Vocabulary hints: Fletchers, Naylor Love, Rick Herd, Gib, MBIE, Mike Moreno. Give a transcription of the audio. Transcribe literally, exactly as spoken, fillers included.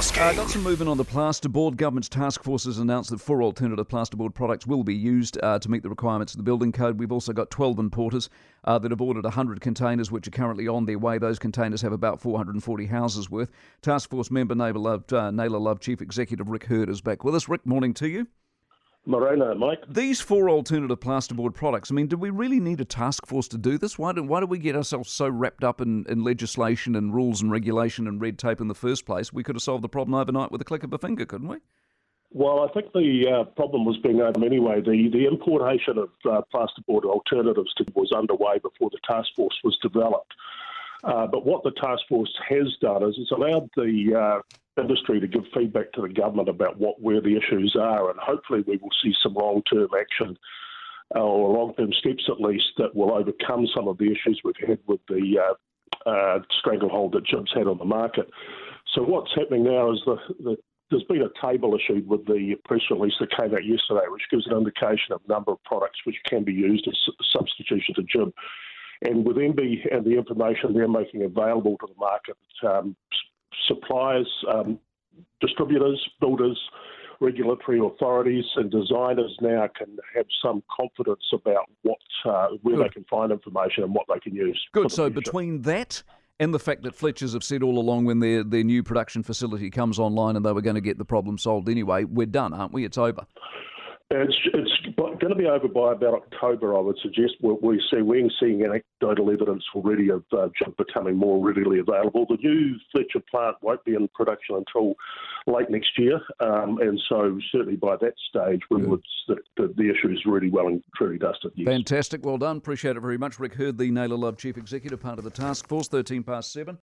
Uh, got some movement on the plasterboard. Government's task force has announced that four alternative plasterboard products will be used uh, to meet the requirements of the building code. We've also got twelve importers uh, that have ordered one hundred containers, which are currently on their way. Those containers have about four hundred forty houses worth. Task force member Naylor Love, uh, Naylor Love Chief Executive Rick Herd is back with us. Rick, morning to you. Moreno, Mike. These four alternative plasterboard products, I mean, do we really need a task force to do this? Why do, why do we get ourselves so wrapped up in, in legislation and rules and regulation and red tape in the first place? We could have solved the problem overnight with a click of a finger, couldn't we? Well, I think the uh, problem was being open anyway. The, the importation of uh, plasterboard alternatives to, was underway before the task force was developed. Uh, but what the task force has done is it's allowed the uh, industry to give feedback to the government about what where the issues are, and hopefully we will see some long-term action uh, or long-term steps at least that will overcome some of the issues we've had with the uh, uh, stranglehold that Gib's had on the market. So what's happening now is the, the, there's been a table issued with the press release that came out yesterday, which gives an indication of number of products which can be used as substitution to Gib. And with M B I E and the information they're making available to the market, um, suppliers, um, distributors, builders, regulatory authorities and designers now can have some confidence about what uh, where Good. They can find information and what they can use. Good, so future. Between that and the fact that Fletchers have said all along when their, their new production facility comes online and they were going to get the problem solved anyway, we're done, aren't we? It's over. It's, it's going to be over by about October, I would suggest. We're, we're seeing anecdotal evidence already of uh, Gib becoming more readily available. The new Fletcher plant won't be in production until late next year, um, and so certainly by that stage, we would, the, the, the issue is really well and truly dusted. Yes. Fantastic. Well done. Appreciate it very much. Rick Herd, the Naylor Love Chief Executive, part of the task force, thirteen past seven.